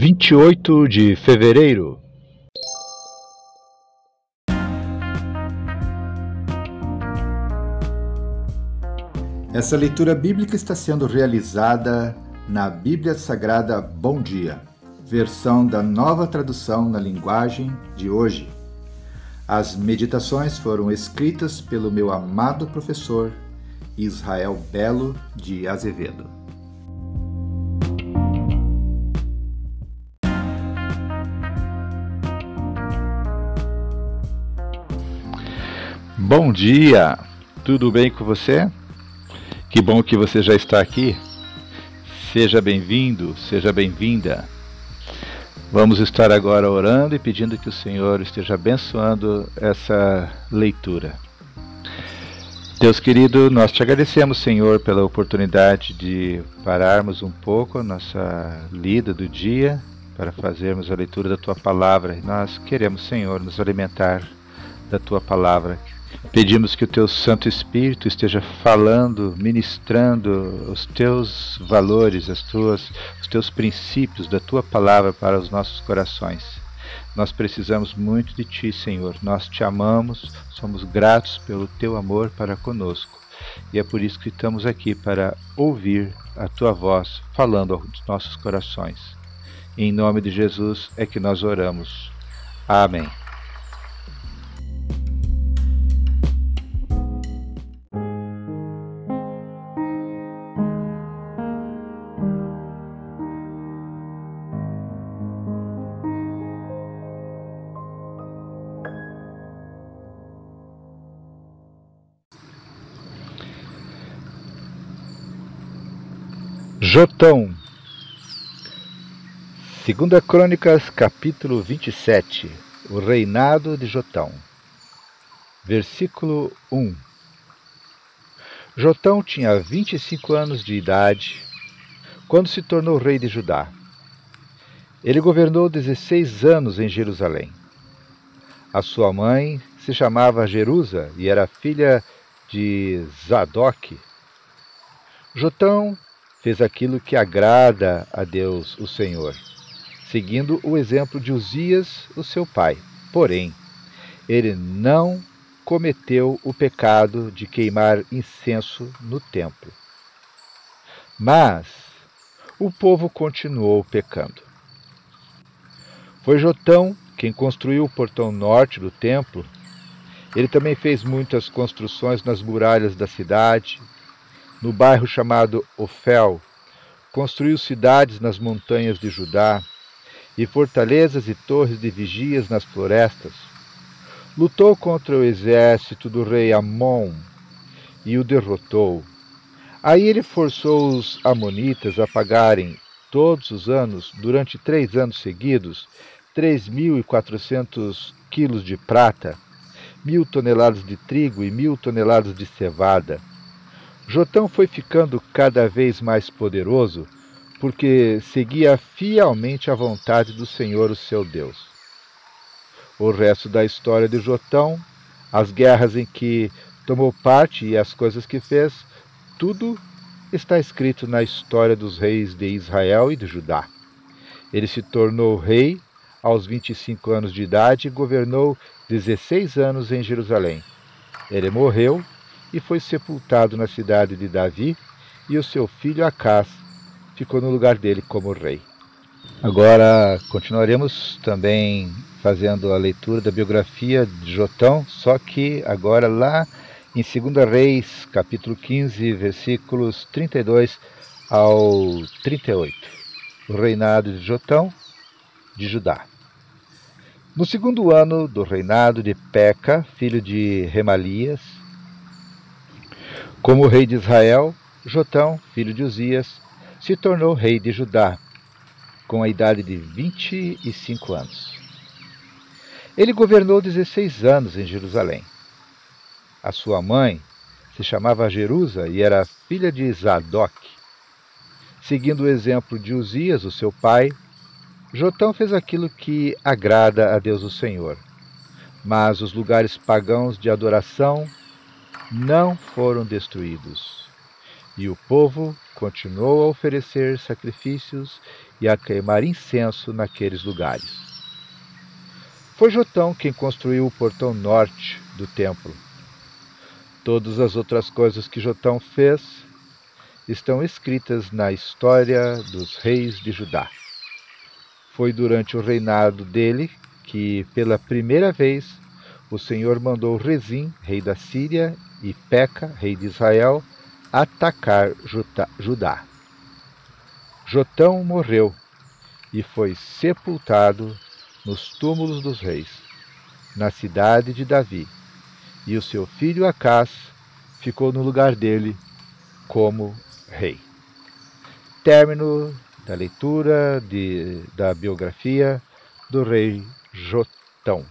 28 de fevereiro. Essa leitura bíblica está sendo realizada na Bíblia Sagrada Bom Dia, versão da nova tradução na linguagem de hoje. As meditações foram escritas pelo meu amado professor Israel Belo de Azevedo. Bom dia! Tudo bem com você? Que bom que você já está aqui. Seja bem-vindo, seja bem-vinda. Vamos estar agora orando e pedindo que o Senhor esteja abençoando essa leitura. Deus querido, nós te agradecemos, Senhor, pela oportunidade de pararmos um pouco a nossa lida do dia para fazermos a leitura da Tua Palavra. E nós queremos, Senhor, nos alimentar da Tua Palavra. Pedimos que o Teu Santo Espírito esteja falando, ministrando os Teus valores, os Teus princípios da Tua Palavra para os nossos corações. Nós precisamos muito de Ti, Senhor. Nós Te amamos, somos gratos pelo Teu amor para conosco. E é por isso que estamos aqui, para ouvir a Tua voz falando aos nossos corações. Em nome de Jesus é que nós oramos. Amém. Jotão, Segunda Crônicas, capítulo 27, o reinado de Jotão, versículo 1. Jotão tinha 25 anos de idade quando se tornou rei de Judá. Ele governou 16 anos em Jerusalém. A sua mãe se chamava Jerusa e era filha de Zadoque. Jotão fez aquilo que agrada a Deus, o Senhor, seguindo o exemplo de Uzias, o seu pai. Porém, ele não cometeu o pecado de queimar incenso no templo. Mas o povo continuou pecando. Foi Jotão quem construiu o portão norte do templo. Ele também fez muitas construções nas muralhas da cidade. No bairro chamado Ofel, construiu cidades nas montanhas de Judá e fortalezas e torres de vigias nas florestas. Lutou contra o exército do rei Amom e o derrotou. Aí ele forçou os amonitas a pagarem todos os anos, durante 3 anos seguidos, 3.400 quilos de prata, 1.000 toneladas de trigo e 1.000 toneladas de cevada. Jotão foi ficando cada vez mais poderoso, porque seguia fielmente a vontade do Senhor, o seu Deus. O resto da história de Jotão, as guerras em que tomou parte e as coisas que fez, tudo está escrito na história dos reis de Israel e de Judá. Ele se tornou rei aos 25 anos de idade e governou 16 anos em Jerusalém. Ele morreu e foi sepultado na cidade de Davi, e o seu filho Acaz ficou no lugar dele como rei. Agora continuaremos também fazendo a leitura da biografia de Jotão, só que agora lá em 2 Reis, capítulo 15, versículos 32 ao 38. O reinado de Jotão de Judá. No segundo ano do reinado de Peca, filho de Remalias, como rei de Israel, Jotão, filho de Uzias, se tornou rei de Judá, com a idade de 25 anos. Ele governou 16 anos em Jerusalém. A sua mãe se chamava Jerusa e era filha de Zadoc. Seguindo o exemplo de Uzias, o seu pai, Jotão fez aquilo que agrada a Deus, o Senhor. Mas os lugares pagãos de adoração não foram destruídos, e o povo continuou a oferecer sacrifícios e a queimar incenso naqueles lugares. Foi Jotão quem construiu o portão norte do templo. Todas as outras coisas que Jotão fez estão escritas na história dos reis de Judá. Foi durante o reinado dele que, pela primeira vez, o Senhor mandou Rezin, rei da Síria, e Peca, rei de Israel, atacar Judá. Jotão morreu e foi sepultado nos túmulos dos reis, na cidade de Davi, e o seu filho Acaz ficou no lugar dele como rei. Término da leitura da biografia do rei Jotão.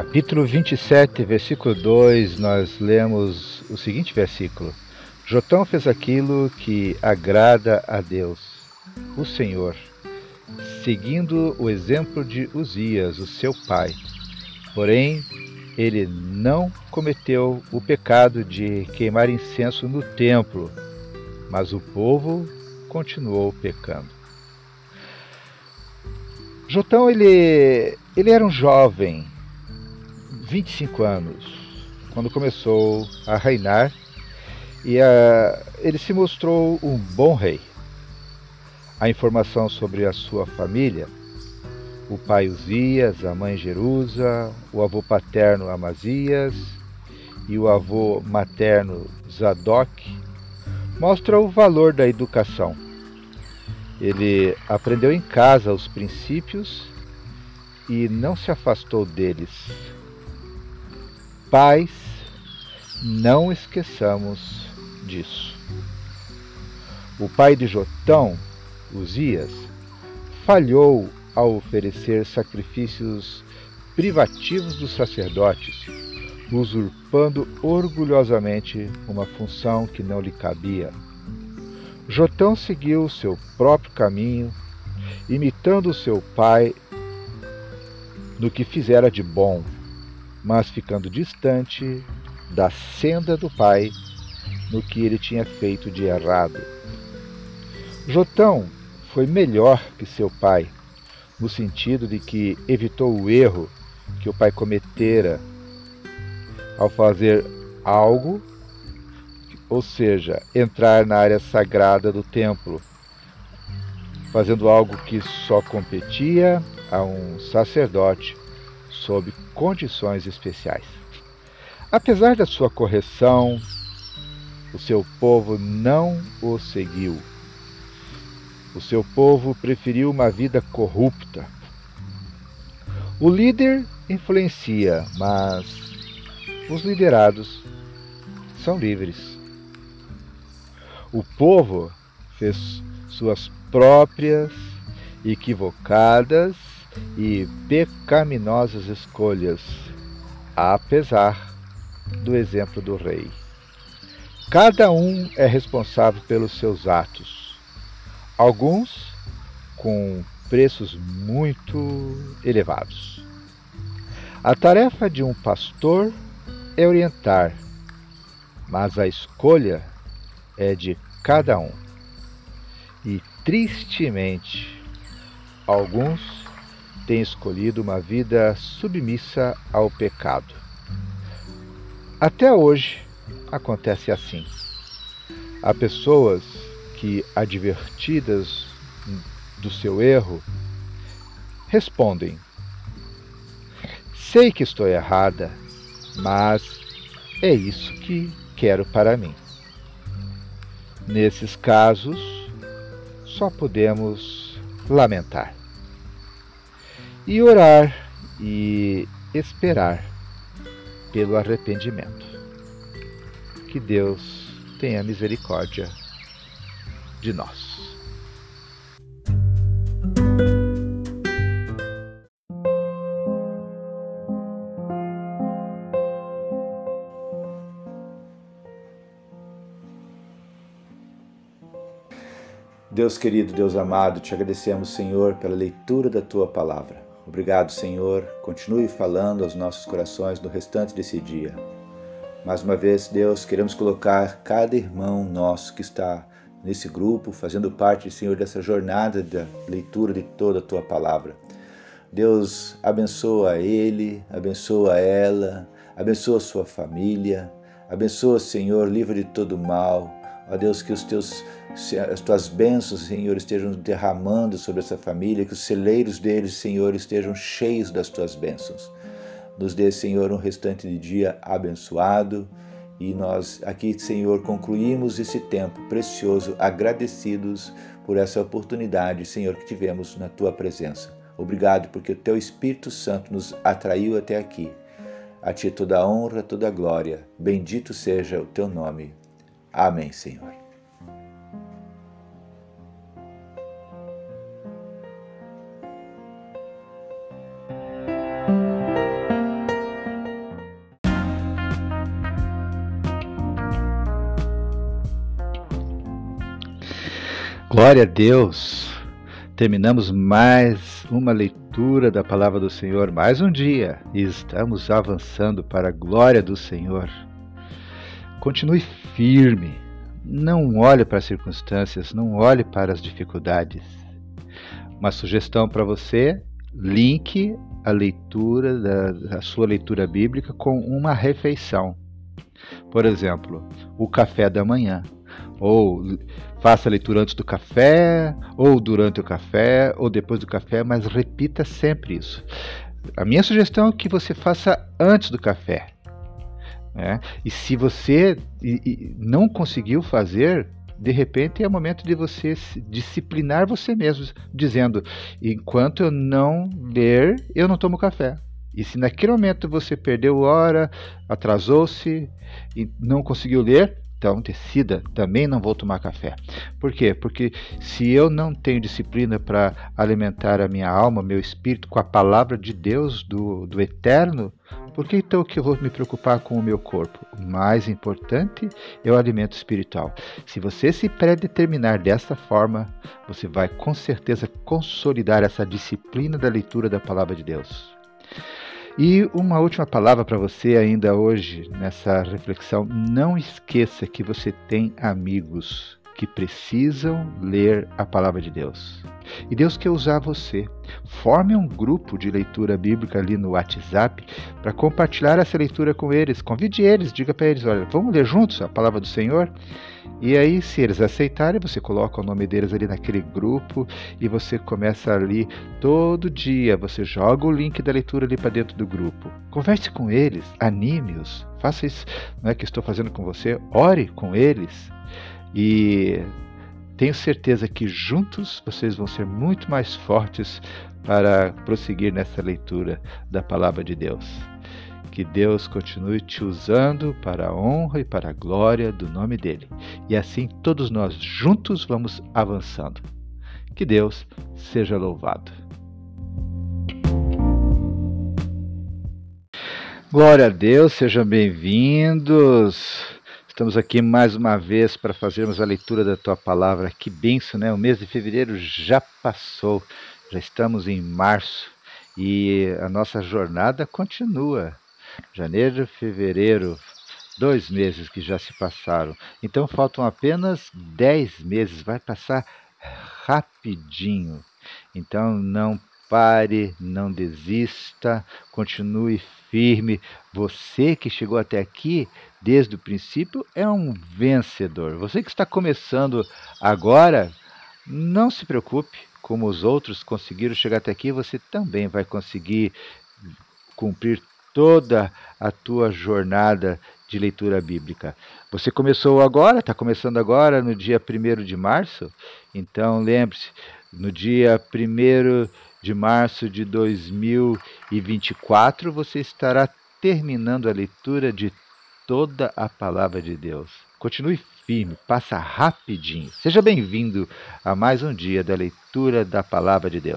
Capítulo 27, versículo 2, nós lemos o seguinte versículo: Jotão fez aquilo que agrada a Deus, o Senhor, seguindo o exemplo de Uzias, o seu pai. Porém, ele não cometeu o pecado de queimar incenso no templo, mas o povo continuou pecando. Jotão, ele era um jovem, 25 anos, quando começou a reinar, e ele se mostrou um bom rei. A informação sobre a sua família, o pai Uzias, a mãe Jerusa, o avô paterno Amazias e o avô materno Zadoc, mostra o valor da educação. Ele aprendeu em casa os princípios e não se afastou deles. Pais, não esqueçamos disso. O pai de Jotão, Uzias, falhou ao oferecer sacrifícios privativos dos sacerdotes, usurpando orgulhosamente uma função que não lhe cabia. Jotão seguiu seu próprio caminho, imitando seu pai no que fizera de bom, mas ficando distante da senda do pai no que ele tinha feito de errado. Jotão foi melhor que seu pai, no sentido de que evitou o erro que o pai cometera ao fazer algo, ou seja, entrar na área sagrada do templo, fazendo algo que só competia a um sacerdote sob condições especiais. Apesar da sua correção, o seu povo não o seguiu. O seu povo preferiu uma vida corrupta. O líder influencia, mas os liderados são livres. O povo fez suas próprias equivocadas e pecaminosas escolhas, apesar do exemplo do rei. Cada um é responsável pelos seus atos, alguns com preços muito elevados. A tarefa de um pastor é orientar, mas a escolha é de cada um. E, tristemente, alguns têm escolhido uma vida submissa ao pecado. Até hoje acontece assim. Há pessoas que, advertidas do seu erro, respondem: sei que estou errada, mas é isso que quero para mim. Nesses casos, só podemos lamentar e orar e esperar pelo arrependimento. Que Deus tenha misericórdia de nós. Deus querido, Deus amado, te agradecemos, Senhor, pela leitura da Tua Palavra. Obrigado, Senhor. Continue falando aos nossos corações no restante desse dia. Mais uma vez, Deus, queremos colocar cada irmão nosso que está nesse grupo, fazendo parte, Senhor, dessa jornada da leitura de toda a Tua Palavra. Deus, abençoa ele, abençoa ela, abençoa sua família, abençoa, Senhor, livra de todo mal. Ó Deus, que as tuas bênçãos, Senhor, estejam derramando sobre essa família, que os celeiros deles, Senhor, estejam cheios das tuas bênçãos. Nos dê, Senhor, um restante de dia abençoado. E nós aqui, Senhor, concluímos esse tempo precioso, agradecidos por essa oportunidade, Senhor, que tivemos na tua presença. Obrigado porque o teu Espírito Santo nos atraiu até aqui. A ti toda a honra, toda a glória. Bendito seja o teu nome. Amém, Senhor. Glória a Deus. Terminamos mais uma leitura da palavra do Senhor, mais um dia, e estamos avançando para a glória do Senhor. Continue firme, não olhe para as circunstâncias, não olhe para as dificuldades. Uma sugestão para você, linke a leitura, a sua leitura bíblica com uma refeição. Por exemplo, o café da manhã, ou faça a leitura antes do café, ou durante o café, ou depois do café, mas repita sempre isso. A minha sugestão é que você faça antes do café. É, e se você não conseguiu fazer, de repente é o momento de você disciplinar você mesmo, dizendo, enquanto eu não ler, eu não tomo café. E se naquele momento você perdeu hora, atrasou-se e não conseguiu ler, então decida, também não vou tomar café. Por quê? Porque se eu não tenho disciplina para alimentar a minha alma, meu espírito, com a palavra de Deus, do Eterno, por que então que eu vou me preocupar com o meu corpo? O mais importante é o alimento espiritual. Se você se predeterminar dessa forma, você vai com certeza consolidar essa disciplina da leitura da palavra de Deus. E uma última palavra para você ainda hoje, nessa reflexão. Não esqueça que você tem amigos que precisam ler a palavra de Deus. E Deus quer usar você. Forme um grupo de leitura bíblica ali no WhatsApp para compartilhar essa leitura com eles. Convide eles, diga para eles, olha, vamos ler juntos a palavra do Senhor? E aí, se eles aceitarem, você coloca o nome deles ali naquele grupo e você começa ali todo dia. Você joga o link da leitura ali para dentro do grupo. Converse com eles, anime-os, faça isso, não é que estou fazendo com você, ore com eles. E tenho certeza que juntos vocês vão ser muito mais fortes para prosseguir nessa leitura da palavra de Deus. Que Deus continue te usando para a honra e para a glória do nome dele. E assim todos nós juntos vamos avançando. Que Deus seja louvado. Glória a Deus, sejam bem-vindos. Estamos aqui mais uma vez para fazermos a leitura da Tua Palavra. Que bênção, né? O mês de fevereiro já passou, já estamos em março e a nossa jornada continua. Janeiro, fevereiro, 2 meses que já se passaram. Então faltam apenas 10 meses, vai passar rapidinho. Então não pare, não desista, continue firme. Você que chegou até aqui, desde o princípio, é um vencedor. Você que está começando agora, não se preocupe. Como os outros conseguiram chegar até aqui, você também vai conseguir cumprir toda a tua jornada de leitura bíblica. Você começou agora, está começando agora, no dia 1º de março. Então, lembre-se, no dia 1º de março de 2024, você estará terminando a leitura de toda a palavra de Deus. Continue firme, passa rapidinho. Seja bem-vindo a mais um dia da leitura da palavra de Deus.